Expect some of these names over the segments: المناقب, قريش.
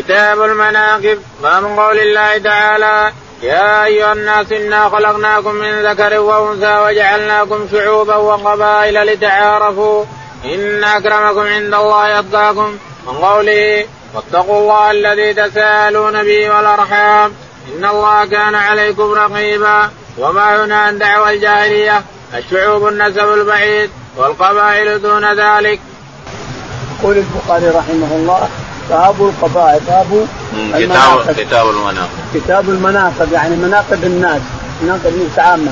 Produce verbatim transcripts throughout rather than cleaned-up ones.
كتاب المناقب. باب قول الله تعالى يا أيها الناس إنا خلقناكم من ذكر وأنثى وجعلناكم شعوبا وقبائل لتعارفوا إن أكرمكم عند الله أتقاكم. من قوله واتقوا الله الذي تساءلون به والأرحام إن الله كان عليكم رقيبا. وما هنا عن دعوى الجاهلية الشعوب النسب البعيد والقبائل دون ذلك. يقول البخاري رحمه الله باب القبائل باب كتاب كتاب المناقب كتاب المناقب يعني مناقب الناس مناقب الناس عامة.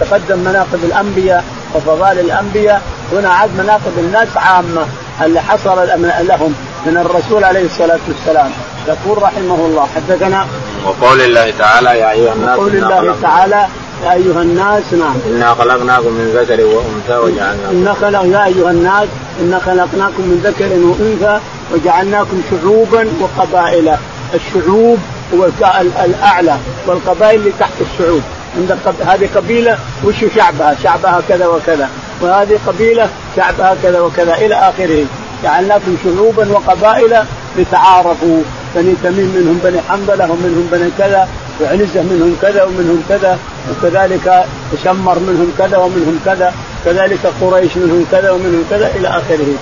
تقدم مناقب الأنبياء وفضائل الأنبياء، هنا عاد مناقب الناس عامة اللي حصل لهم من الرسول عليه الصلاة والسلام. يقول رحمه الله حدثنا وقول الله تعالى يا أيها الناس وقول الله تعالى يا أيها الناس نعم إنا خلقناكم من ذكر وأنثى وجعلناكم إنا خلق يا أيها الناس إنا خلقناكم من ذكر وأنثى وجعلناكم شعوبا وقبائل. الشعوب هو الأعلى والقبائل اللي تحت الشعوب. عند هذه قبيلة وش شعبها شعبها كذا وكذا، وهذه قبيلة شعبها كذا وكذا إلى آخره. جعلناكم شعوبا وقبائل لتعارفوا، بني تميم منهم بني حنظلة ومنهم بني كذا، وعنزة منهم كذا ومنهم كذا، وكذلك شمر منهم كذا ومنهم كذا، كذلك قريش منهم كذا ومنهم كذا إلى آخره.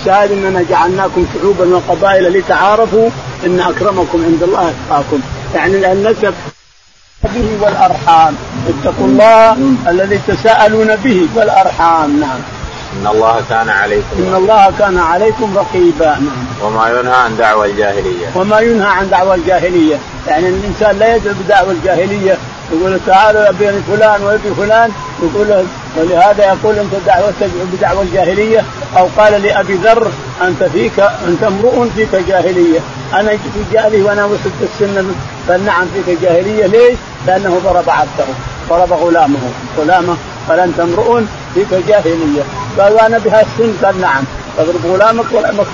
الشاهد أننا جعلناكم شعوبا وقبائل لتعارفوا إن أكرمكم عند الله أتقاكم، يعني النسب به والأرحام. اتقوا الله الذي تساءلون به والأرحام نعم إن الله كان عليكم إن الله كان عليكم رقيبا. وما ينهى عن دعوة الجاهلية وما ينهى عن دعوة الجاهلية يعني الإنسان لا يدعو بدعوة الجاهلية، يقول تعالوا بين فلان وابي فلان يقول، ولهذا يقول أنت دعوة بدعوة الجاهلية. أو قال لأبي ذر أنت فيك أنت امرؤ فيك جاهلية، أنا جئت جاهلي وأنا وصلت السن فنعم فيك جاهلية. ليش؟ لأنه ضرب عبده ضرب غلامه غلامه قال أنت امرؤ فيك جاهلية، قال وأنا بها السن فنعم تضرب غلامك وغلامك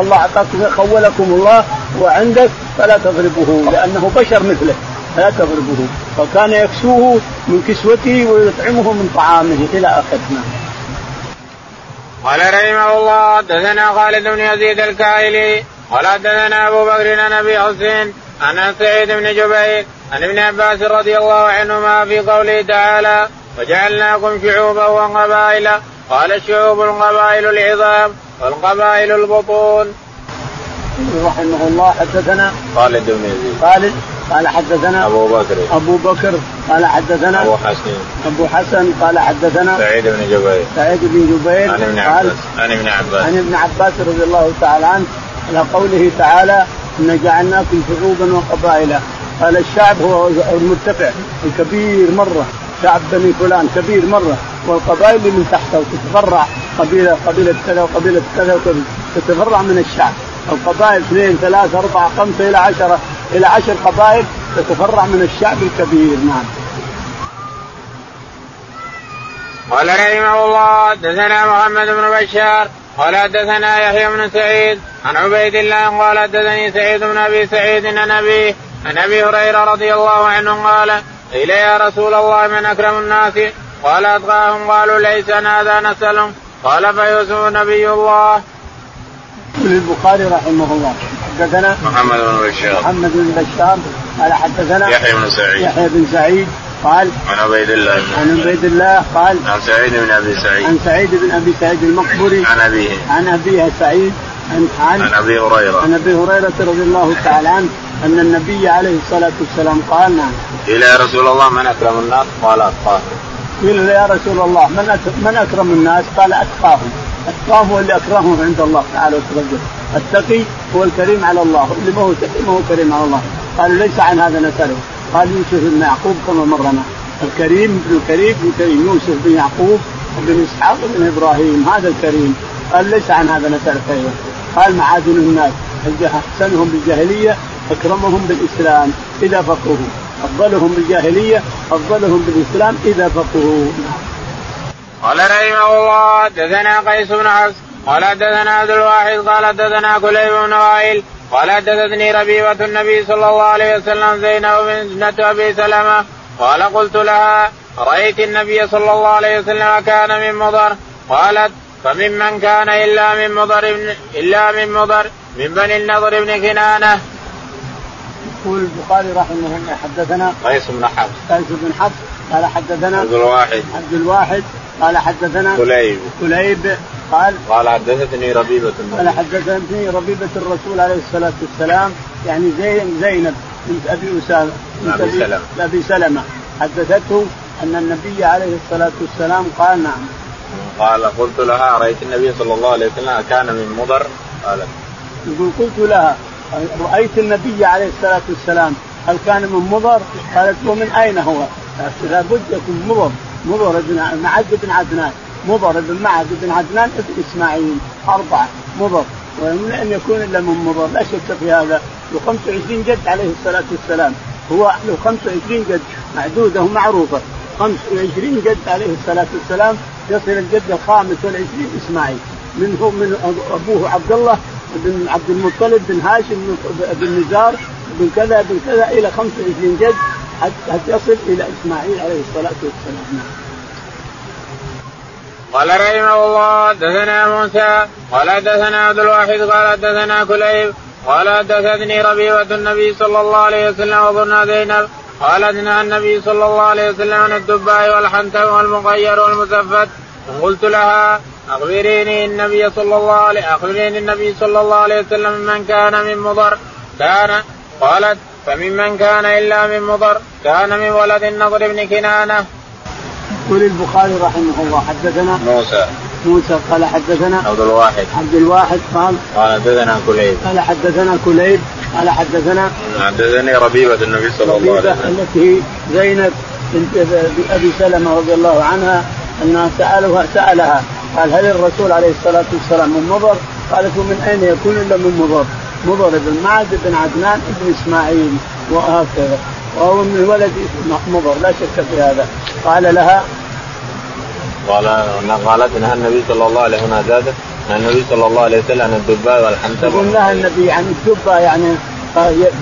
الله أعطاك خولكم الله وعندك فلا تضربه لأنه بشر مثله لا تضربه، وكان يكسوه من كسوته ويطعمه من طعامه إلى آخرنا. قال رحمه الله حدثنا خالد بن يزيد الكاهلي قال حدثنا أبو بكر عن أبي حسين عن سعيد بن جبير عن ابن عباس رضي الله عنهما في قوله تعالى وجعلناكم شعوبا وقبائل. قال الشعوب القبائل العظام والقبائل البطون. رحمه الله حدثنا خالد بن يزيد خالد قال حدثنا أبو بكر أبو بكر قال حدثنا أبو حسن أبو حسن قال حدثنا سعيد بن جبير سعيد بن جبير عن ابن عباس عن ابن عباس عن ابن عباس رضي الله تعالى عنه على قوله تعالى إن جعلناكم شعوبا وقبائل. قال الشعب هو المرتفع الكبير مرة، شعب بني فلان كبير مرة، والقبائل من تحته تتفرع قبيلة قبيلة كذا وقبيلة كذا تتفرع من الشعب. القبائل اثنين ثلاثة أربعة خمسة إلى عشرة إلى عشر قبائل تتفرع من الشعب الكبير نعم. قال رحمه الله حدثنا محمد بن بشار قال حدثنا يحيى بن سعيد عن عبيد الله قال حدثني سعيد بن أبي سعيد عن أبيه عن أبي هريرة رضي الله عنه قال قيل يا رسول الله من أكرم الناس؟ قال أتقاهم. قالوا ليس هذا نسألهم. قال فيوسف نبي الله. البخاري رحمه الله حدثنا محمد بن بشار محمد بن بشار قال حدثنا يحيى بن سعيد يحيى بن سعيد قال عن عبيد الله عن عبيد الله قال عن سعيد بن أبي سعيد عن سعيد بن أبي سعيد المقبري عن أبيه عن أبيه سعيد عن عن أبي هريرة عن أبي هريرة رضي الله تعالى عنه أن النبي عليه الصلاة والسلام قال إلى رسول الله من أكرم الناس؟ قال أتقاهم. قيل يا رسول الله من أكرم الناس؟ قال أتقاهم. التقى هو اللي أكرمهم عند الله تعالى وتقدم، التقي هو الكريم على الله، اللي ما هو تقي ما هو كريم على الله. قالوا ليس عن هذا نسأله. قال يوسف بن يعقوب كما مرنا الكريم بن الكريم بن كريم يوسف بن يعقوب وبن إسحاق بن إبراهيم هذا الكريم. قال ليس عن هذا نسأله. قال معادن الناس أحسنهم بالجاهلية أكرمهم بالإسلام إذا فقهوا، أفضلهم بالجاهلية أفضلهم بالإسلام إذا فقهوا. قال رحمه الله حدثنا قيس بن حفص قال حدثنا عبد الواحد قال حدثنا كليب بن وائل قال حدثتني ربيبة النبي صلى الله عليه وسلم زينب بنت أبي سلمة قال قلت لها رأيت النبي صلى الله عليه وسلم كان من مضر؟ قالت فممن كان إلا من مضر إلا من مضر من بني النضر بن كنانة. يقول البخاري رحمه الله حدثنا قيس بن حفص قيس بن حفص قال حدثنا عبد الواحد عبد الواحد قال حدثنا كليب كليب قال قال حدثتني ربيبة قال حدثتني ربيبة الرسول عليه الصلاة والسلام يعني زين زينب بنت أبي أسامة بنت أبي سلمة حدثته أن النبي عليه الصلاة والسلام قال نعم. قال قلت لها رأيت النبي صلى الله عليه وسلم كان من مضر؟ قالت يقول قلت لها رأيت النبي عليه الصلاة والسلام هل كان من مضر؟ قالت ومن أين هو؟ لابد يكون مضر مضر بن معد بن عدنان مضر بن معد بن عدنان ابن إسماعيل أربعة مضر ومن أن يكون إلا من مضر لا شك في هذا. له خمسة وعشرين جد عليه الصلاة والسلام هو له خمسة وعشرين جد معدودة ومعروفة خمسة وعشرين جد عليه الصلاة والسلام يصل الجد الخامس والعشرين إسماعيل منهم من أبوه عبد الله بن عبد المطلب بن هاشم بن نزار بن كذا بن كذا إلى خمسة وعشرين جد حتى يصل إلى إسماعيل عليه الصلاة والسلام. قال رحمه الله حدثنا موسى قال حدثنا عبد الواحد قال حدثنا كليب قال حدثتني ربيبة النبي صلى الله عليه وسلم وظنها زينب قال نهى النبي صلى الله عليه وسلم عن الدباء والحنتم والمغير والمزفت. قلت لها أخبريني النبي صلى الله عليه أخبريني النبي صلى الله عليه وسلم من كان من مضر كان. قالت فممن كان إلا من مضر كان من ولد النضر بن كنانة. قال البخاري رحمه الله حدثنا موسى موسى قال حدثنا عبد الواحد عبد الواحد قال قال حدثنا كليب قال حدثنا كليب قال حدثنا حدثني ربيبة النبي صلى الله عليه وسلم التي زينب بنت أبي سلمة رضي الله عنها أنها سألها سألها قال هل الرسول عليه الصلاة والسلام من مضر؟ قالت من أين يكون إلا من مضر مضر بن معد بن عدنان بن إسماعيل وهكذا وهو من ولد مضر لا شك في هذا. قال لها قال قالت نهى النبي صلى الله عليه وسلم زادت النبي صلى الله عليه وسلم عن الدباء والحنتم. قلنا النبي عن الدباء يعني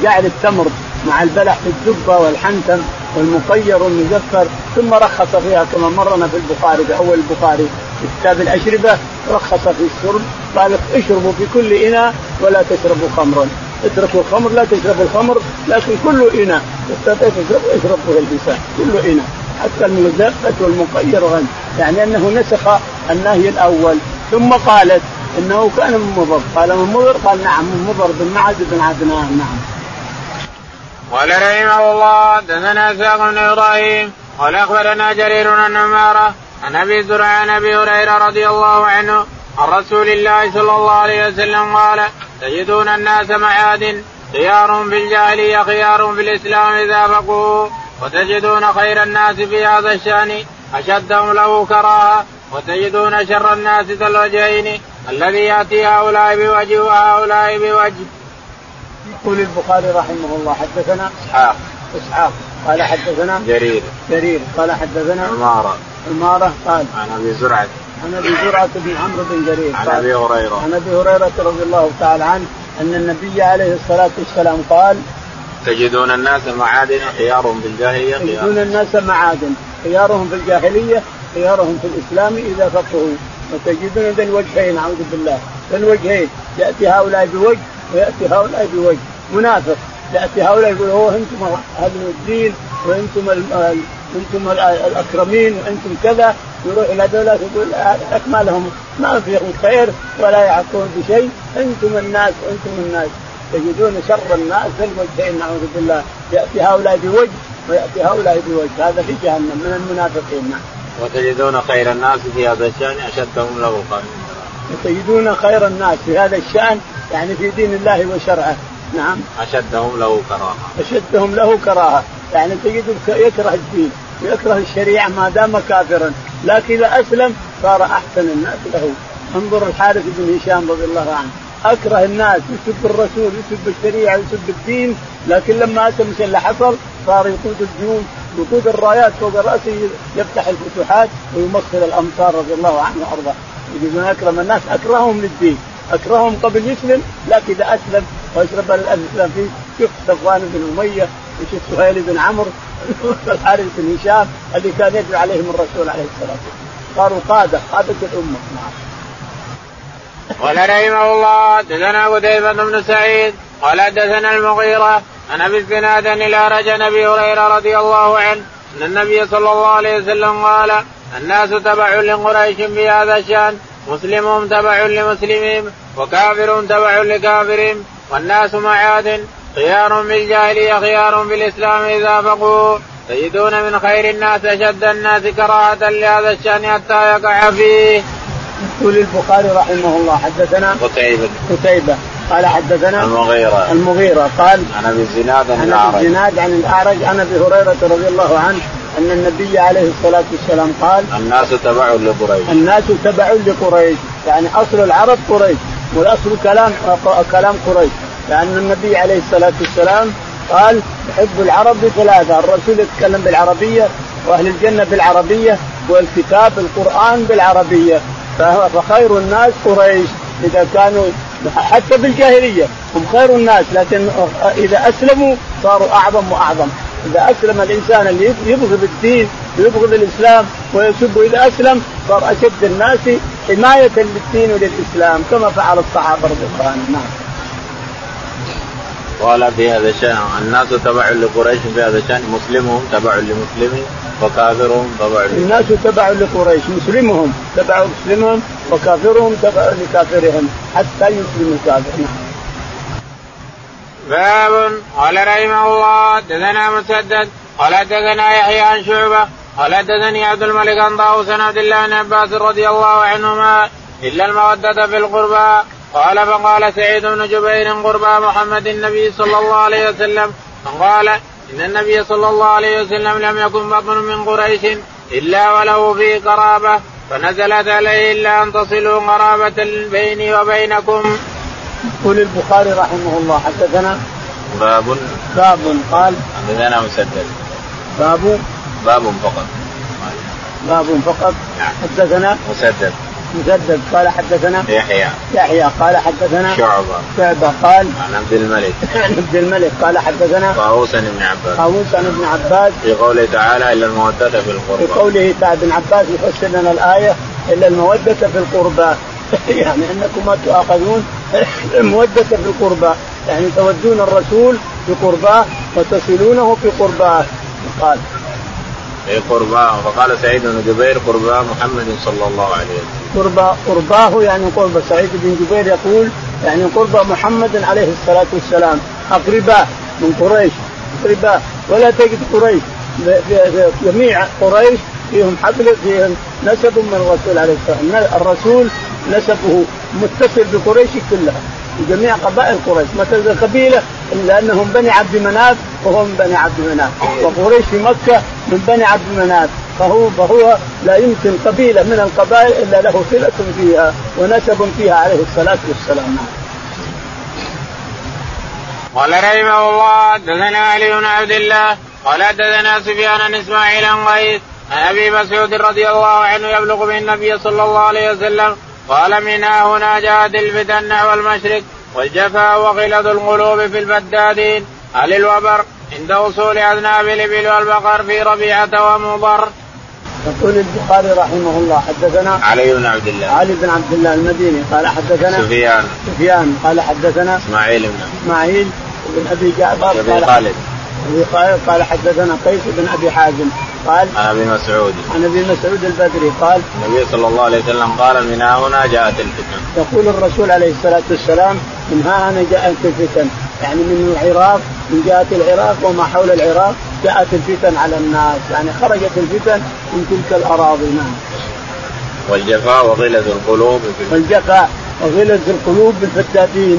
جعل التمر مع البلح في الدباء والحنتم والمطير والمزفر ثم رخص فيها كما مرنا في البخاري في أول البخاري في كتاب الأشربة رخص في الشرب قال اشربوا في كل إناء ولا تشربوا خمرا اتركوا الخمر لا تشربوا الخمر لكن كل إناء استطيع تشرب اشربوا البسان كل إناء حتى المزفت والمطير غن يعني أنه نسخ النهي الأول. ثم قالت إنه كان من مضر قال من مضر قال نعم من مضر بن معد بن عدنان نعم. قال رحمه الله حدثنا إسحاق بن إبراهيم قال أخبرنا جرير عن عمارة عن أبي زرعة عن أبي هريرة رضي الله عنه عن رسول الله صلى الله عليه وسلم قال تجدون الناس معادن خيار في الجاهلية خيار في الإسلام إذا فقهوا وتجدون خير الناس في هذا الشأن أشدهم له كراهة وتجدون شر الناس ذا الوجهين الذي يأتي هؤلاء بوجه وهؤلاء بوجه. يقول البخاري رحمه الله حدثنا إسحاق إسحاق قال حدثنا جرير جرير قال حدثنا عمارة عمارة قال عن أبي زرعة عن أبي زرعة بن عمرو بن جرير عن أبي هريرة عن أبي هريرة رضي الله تعالى عنه أن النبي عليه الصلاة والسلام قال تجدون الناس معادن خيارهم في الجاهلية تجدون الناس معادن خيارهم في الجاهلية خيارهم في الإسلام إذا فقهوا وتجدون ذا الوجهين أعوذ بالله ذا الوجهين يأتي هؤلاء بوجه ويأتي هؤلاء بوجه منافق يأتي هؤلاء يقول هو أنتم أهل الدين وأنتم أنتم الأكرمين وأنتم كذا يروح إلى دولة يقول أكملهم ما فيهم خير ولا يعطون بشيء أنتم الناس وأنتم الناس تجدون شر الناس في الوجهين نعوذ بالله يأتي هؤلاء بوجه ويأتي هؤلاء بوجه هذا في جهنم من المنافقين. وتجدون خير الناس في هذا الشأن أشدهم له قال وتجدون خير الناس في هذا الشأن يعني في دين الله وشرعه نعم أشدهم له كراهة أشدهم له كراهة يعني تجد يكره الدين ويكره الشريعة ما دام كافرا لكن إذا أسلم صار أحسن الناس له. انظر الحارث بن هشام رضي الله عنه أكره الناس يسب الرسول يسب الشريعة يسب الدين لكن لما أسلم شيء اللي حصل صار يقود الجيوش يقود الرايات فوق رأسه يفتح الفتوحات ويمخل الأمطار رضي الله عنه وأرضاه. يجب أن أكرم الناس أكرههم للدين أكرههم قبل يسلم لكن إذا أسلم وأشرب الأسلام فيه شفت صفوان بن أمية وشفت سهيل بن عمرو والحارث بن هشام اللي كان يدعو عليهم الرسول عليه الصلاة والسلام صاروا قادة قادة الأمة. قال رحمه الله حدثنا قتيبة بن سعيد قال حدثنا المغيرة عن أبي الزناد إلى رجل أبي هريرة رضي الله عنه أن النبي صلى الله عليه وسلم قال الناس تبع لقريش في هذا الشأن، مسلمهم تبع لمسلمهم وكافرهم تبع لكافرهم، والناس معاد خيار بالجاهلية خيار بالإسلام إذا فقهوا، تجدون من خير الناس أشد الناس كراهة لهذا الشأن حتى يقع فيه. يقول البخاري رحمه الله حدثنا قتيبة قتيبة قال حدثنا المغيرة المغيرة قال عن أبي الزناد عن الأعرج عن أبي هريرة رضي الله عنه أن النبي عليه الصلاة والسلام قال الناس تبع لقريش الناس تبع لقريش يعني أصل العرب قريش والأصل كلام كلام قريش، لأن النبي عليه الصلاة والسلام قال يحب العرب بثلاثة، الرسول يتكلم بالعربية وأهل الجنة بالعربية والكتاب القرآن بالعربية، فخير الناس قريش إذا كانوا حتى بالجاهلية هم خير الناس، لكن إذا أسلموا صاروا أعظم وأعظم. إذا أسلم الإنسان اللي يبغض الدين يبغض الإسلام ويسب إذا أسلم صار أشد الناس حماية للدين وللإسلام كما فعل الصحابة رضي الله عنهم. قال في هذا الشأن الناس تبع لقريش في هذا الشأن، مسلمهم تبع لمسلمين وكافرهم تبع الناس تبع لقريش، مسلمهم تبع مسلمهم وكافرهم تبع لكافرهم حتى يسلم الكافر. باب. قال رحمه الله حدثنا مسدد قال حدثنا يحيى عن شعبة قال حدثني عبد الملك عن طاووس عن عبد الله بن عباس رضي الله عنهما إلا المودة في القربى. قال فقال سعيد بن جبير قربى محمد النبي صلى الله عليه وسلم قال إن النبي صلى الله عليه وسلم لم يكن بطن من قريش إلا وله فيه قرابة، فنزلت عليه إلا أن تصلوا قرابة بيني وبينكم. قال البخاري رحمه الله حدثنا باب باب قال حدثنا مسدد باب باب فقط باب فقط حدثنا مسدد مسدد قال حدثنا يحيى يحيى قال حدثنا شعبة شعبة قال عن عبد الملك عبد الملك قال حدثنا طاووس بن عباس طاووس بن عباس في قوله تعالى إلا المودة في القربى. في قوله تعالى ابن عباس يفسر لنا الآية إلا المودة في القربى يعني أنكم ما تؤاخذون المودة في القربى يعني تودون الرسول في قرباه وتصلونه في قرباه. قال في قرباه فقال سعيد بن جبير قرباه محمد صلى الله عليه وسلم قربا قرباه يعني قرب سعيد بن جبير يقول يعني قرب محمد عليه الصلاة والسلام أقرباه من قريش أقرباه، ولا تجد قريش جميع قريش فيهم حبل فيهم نسب من الرسول عليه الصلاة الرسول نسبه متصل بقريش كلها جميع قبائل قريش ما تزال قبيلة إلا أنهم بني عبد مناف وهم بني عبد مناف وقريش في مكة من بني عبد مناف، فهو, فهو لا يمكن قبيلة من القبائل إلا له صلة فيها ونسب فيها عليه الصلاة والسلام. قال رحمه الله حدثنا علي بن عبد الله قال حدثنا سفيان عن إسماعيل عن قيس عن أبي مسعود رضي الله عنه يبلغ به النبي صلى الله عليه وسلم قال من ها هنا جاءت الفتن نحو المشرق والجفا وغلظ القلوب في البدادين أهل الوبر عند وصول أذناب الإبل والبقر في ربيعة ومضر. يقول البخاري رحمه الله حدثنا علي بن عبد الله علي بن عبد الله المديني قال حدثنا سفيان سفيان قال حدثنا إسماعيل بن إسماعيل بن أبي جعفر قال خالد قال حدثنا قيس بن أبي حازم قال عن أبي مسعود عن أبي مسعود البدري قال النبي صلى الله عليه وسلم قال من ها هنا جاءت الفتن. يقول الرسول عليه الصلاة والسلام من ها هنا جاءت الفتن يعني من العراق من جهة العراق وما حول العراق جاءت الفتن على الناس يعني خرجت الفتن من تلك الأراضي. نعم. والجفاء وغلظ القلوب والجفاء وغلظ القلوب بالفتاتين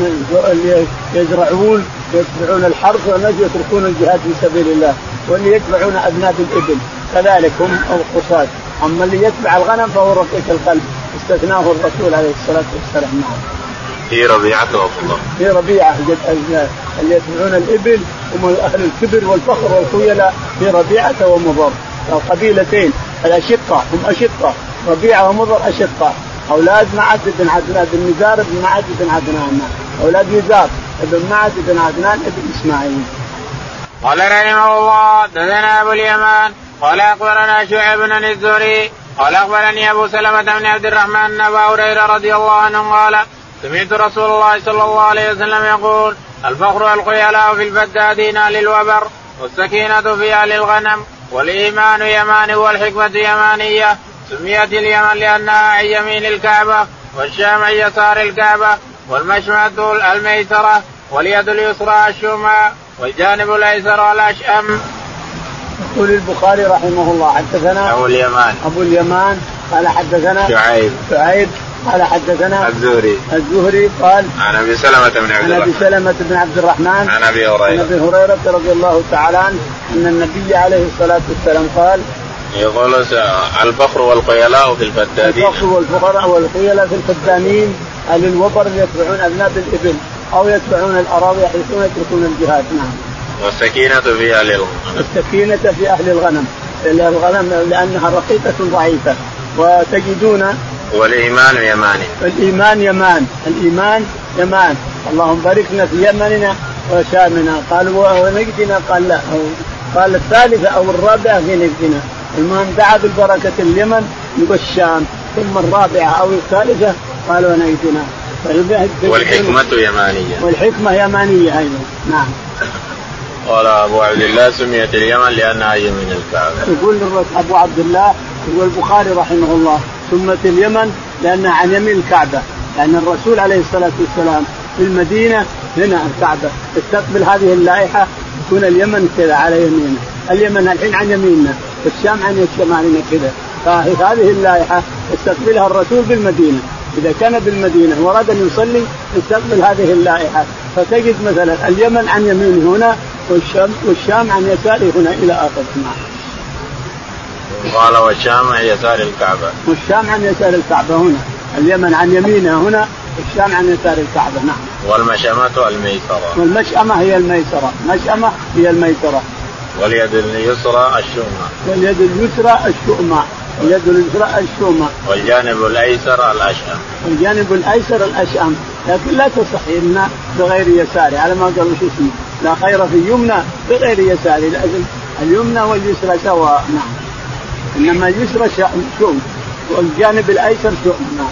اللي يزرعون يتبعون الحرث والناس يتركون الجهاد في سبيل الله، واللي يتبعون أذناب الإبل كذلك هم أو قصاد، أما اللي يتبع الغنم فهو رقيق القلب استثناه الرسول عليه الصلاة والسلام. نعم. في ربيعة ومضر في ربيعة اللي يتبعون الإبل هم أهل الكبر والفخر والخيلة في ربيعة ومضر القبيلتين الأشقة هم أشقة ربيعة ومضر أشقة أولاد معد بن عدنان بن نزار بن معد بن عدنان أولاد نزار بن معد بن عدنان بن إسماعيل. قال رحمه الله دثنا أبو اليمان قال أخبرنا شعيب بن الزهري قال أخبرني أبو سلمة بن عبد الرحمن أبا هريرة رضي الله عنه قال سمعت رسول الله صلى الله عليه وسلم يقول الفخر الخيلاء في البدادين للوبر، والسكينة فيها للغنم، والإيمان يماني والحكمة يمانية، سميت اليمن لأنها عن يمين الكعبة، والشام عن يسار الكعبة، والمشمة الميسرة، واليد اليسرى الشمى، والجانب الأيسر الأشأم. يقول البخاري رحمه الله حدثنا أبو اليمان أبو اليمان قال حدثنا شعيب شعيب قال حدثنا الزهري الزهري قال عن أبي سلمة بن عبد الرحمن عن أبي سلمة بن عبد الرحمن عن أبي هريرة رضي الله تعالى عنه أن النبي عليه الصلاة والسلام قال يقول الفخر والقيلاء في الفدانين الفخر والفقراء والقيلاء في الفدانين أهل الوبر يتبعون أبناء الإبل أو يتبعون الأراضي يحرسون يتركون الجهاد. نعم. والسكينة في أهل الغنم السكينة في أهل الغنم الغنم لأنها رقيقة ضعيفة وتجدون والإيمان يماني الإيمان يمان الإيمان يمان اللهم باركنا في يمننا وشامنا قالوا ونجدنا قال لا قال الثالثة أو الرابعة في نجدنا المهم دعا بالبركة اليمن والشام ثم الرابعة أو الثالثة قالوا نجدنا والحكمة يمانية والحكمة يمانية أيضا. نعم. قال أبو عبد الله سميت اليمن لأنها يمين الكعبة. يقول أبو عبد الله يقول البخاري رحمه الله سميت اليمن لأنها عن يمين الكعبة لأن الرسول عليه الصلاة والسلام في المدينة هنا الكعبة استقبل هذه اللائحة تكون اليمن كذا على يمينه اليمن الحين عن يميننا الشام عن شمالنا كذا فهذه اللائحة استقبلها الرسول بالمدينة إذا كان بالمدينة وراد أن يصلي يستقبل هذه اللائحة فتجد مثلا اليمن عن يمين هنا والشام, والشام عن يساره هنا إلى آخر. قال والشام عن يسار الكعبة والشام عن يسار الكعبة هنا اليمن عن يمينها هنا الشام عن يسار الكعبة. نعم. والمشأمة الميسرة والمشأمة هي الميسرة مشأمة هي الميسرة واليد اليسرى الشؤمة واليد اليسرى الشؤمة اليد اليسرى الشؤمة والجانب الأيسر الأشأم والجانب الأيسر الأشأم لكن لا تصح يمنى بغير يساري على ما قالوا شو اسمه لا خير في يمنى بغير يساري لازم اليمنى واليسرى سواء. نعم. إنما اليسرى شؤم والجانب الأيسر شؤم. نعم.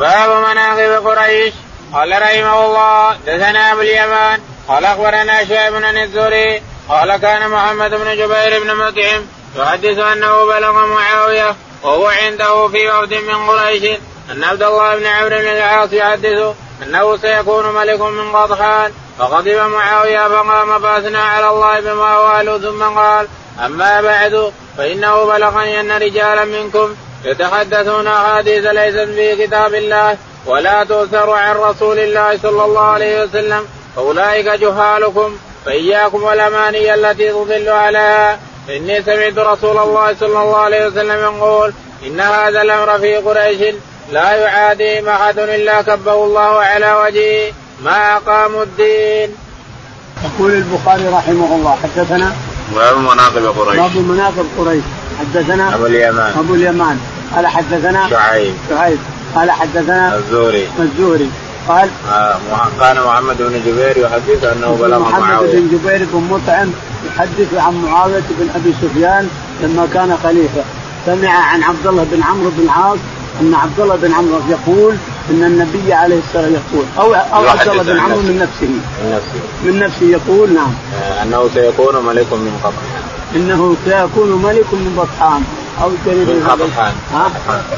باب مناقب قريش. قال رحمه الله دثنا أبو اليمان قال أخبرنا شعيب بن الزهري قال كان محمد بن جبير بن مطعم يحدث أنه بلغ معاوية وهو عنده في وفد من قريش أن عبد الله بن عمرو بن العاص يحدثه أنه سيكون ملك من قطحان فغضب معاوية فقام فأثنى على الله بما هو أهله ثم قال أما بعد فإنه بلغني أن رجالا منكم يتحدثون أحاديث ليست في كتاب الله ولا تؤثر عن رسول الله صلى الله عليه وسلم أولئك جهالكم فإياكم والأماني التي تضل عليها إني سمعت رسول الله صلى الله عليه وسلم يقول إن هذا الأمر في قريش لا يعادي أحد إلا كبه الله على وجهه ما أقاموا الدين. يقول البخاري رحمه الله حدثنا باب مناقب قريش باب مناقب قريش حدثنا أبو اليمان أبو اليمان قال حدثنا شعيب شعيب قال حدثنا الزهري الزهري قال كان محمد بن جبير يحدث أنه بلغ معاوية محمد بن جبير بن مطعم يحدث عن معاوية بن أبي سفيان لما كان خليفة سمع عن عبد الله بن عمرو بن العاص أن عبد الله بن عمرو يقول أن النبي عليه الصلاة يقول أو, أو عبد الله بن عمرو من نفسه من نفسه من نفسه يقول نعم أنه سيكون ملك من قطحان إنه سيكون ملك من قطحان أو من قطحان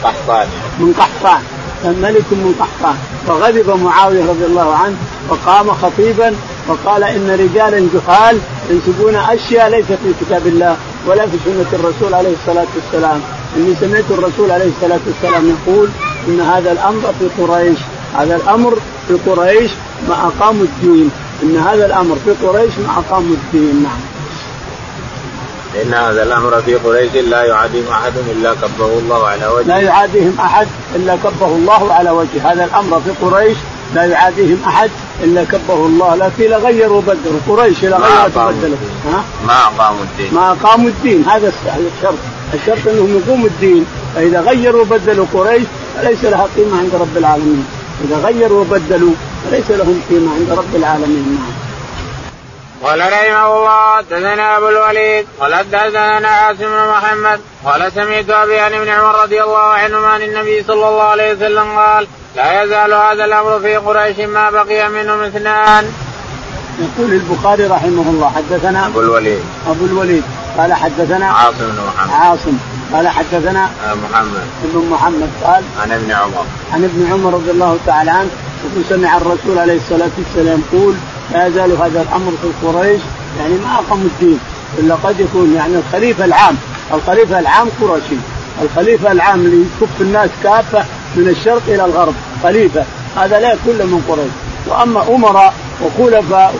قحطان من قحطان الملك من قحطان فغضب معاوية رضي الله عنه وقام خطيبا وقال إن رجالا جهال ينسبون أشياء ليست في كتاب الله ولا في سنة الرسول عليه الصلاة والسلام إني سمعت الرسول عليه الصلاة والسلام يقول إن هذا الأمر في قريش هذا الأمر في قريش ما أقاموا الدين إن هذا الأمر في قريش ما أقاموا الدين. نعم. إن هذا الأمر في قريش لا يعاديهم أحد إلا كبه الله على وجهه لا يعاديهم أحد إلا كبه الله على وجهه هذا الأمر في قريش لا يعاديهم أحد إلا كبه الله لكن غيروا وبدلوا قريش لا غيرت وبدلت ما أقاموا الدين ما أقاموا الدين هذا الشرط الشرط أنهم يقوموا الدين فإذا غيروا وبدلوا قريش ليس لها قيمة عند رب العالمين إذا غيروا وبدلوا ليس لهم قيمة عند رب العالمين. نعم. قال رحمه الله دثنا أبو الوليد قال دثنا عاصم بن محمد قال سمعت أبي عن ابن عمر رضي الله عنهما عن النبي صلى الله عليه وسلم قال لا يزال هذا الأمر في قريش ما بقي منهم اثنان. يقول البخاري رحمه الله حدثنا أبو الوليد أبو الوليد قال حدثنا عاصم بن محمد عاصم قال حدثنا محمد بن محمد قال عن ابن عمر عن ابن عمر رضي الله تعالى عنه يقول سمع الرسول عليه الصلاة والسلام يقول لا يزال هذا الأمر في قريش، يعني ما أقاموا الدين إلا قد يكون يعني الخليفة العام الخليفة العام قرشي، الخليفة العام اللي يكف الناس كافة من الشرق إلى الغرب، خليفة هذا لا كل من قريش. وأما أمراء وخلفاء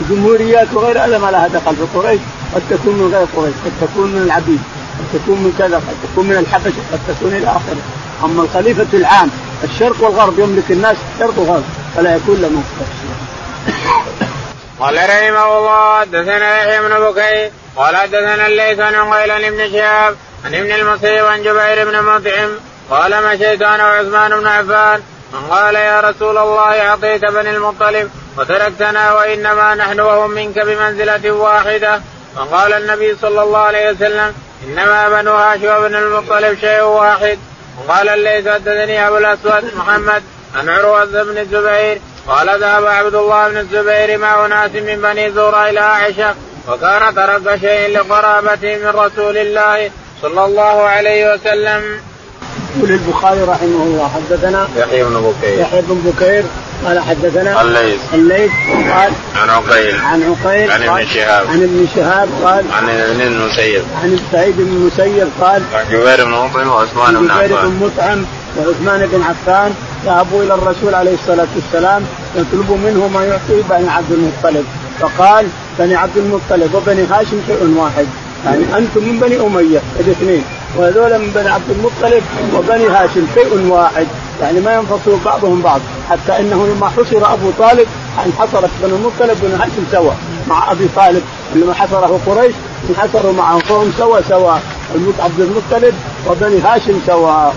وجمهوريات وغير ألا ما لها دخل في قريش، قد تكون من غير قريش، قد تكون من العبيد، قد تكون من كذا، قد تكون من الحبشة، قد تكون إلى آخره. أما الخليفة العام الشرق والغرب يملك الناس الشرق والغرب فلا يكون له مختص. قال رحمه الله حدثنا يحيى بن بكير قال حدثنا الليث عن عقيل بن شهاب عن ابن المصيب عن جبير بن مطعم قال مشيت انا وعثمان بن عفان قال يا رسول الله اعطيت بني المطلب وتركتنا وانما نحن وهم منك بمنزله واحده. فقال النبي صلى الله عليه وسلم انما بنو هاشم وبنو المطلب شيء واحد. وقال الليث حدثني ابو الاسود محمد عن عروه بن الزبير قال ذهب عبد الله بن الزبير مع أناس من بني زورة إلى عائشة وكان ترك شيء لقرابته من رسول الله صلى الله عليه وسلم. يقول البخاري رحمه الله حدثنا يحيى بن بكير يحيى بن بكير قال حدثنا الليث الليث قال عن عقيل عن عقيل عن ابن شهاب عن ابن شهاب قال عن ابن المسيب عن سعيد بن المسيب قال عن جبير بن مطعم وعثمان بن عفان جبير بن مطعم وعثمان بن عفان ذهبوا إلى الرسول عليه الصلاة والسلام يطلبوا منه ما يعطيه بني عبد المطلب، فقال بني عبد المطلب وبني هاشم شيء واحد، يعني أنتم من بني أمية الاثنين وهذول من بني عبد المطلب وبني هاشم شيء واحد، يعني ما ينفصلوا بعضهم بعض، حتى أنه لما حصر أبو طالب انحصرت بني المطلب وبني هاشم سوا مع أبي طالب، لما حصره قريش انحصروا معه فهم سوا سوا عبد المطلب وبني هاشم سوا.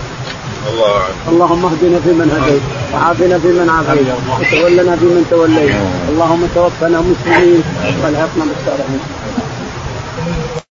الله اللهم اهدنا فيمن هديت وعافنا فيمن عافيت وتولنا فيمن توليت اللهم توفنا مسلمين والحقنا بالصالحين.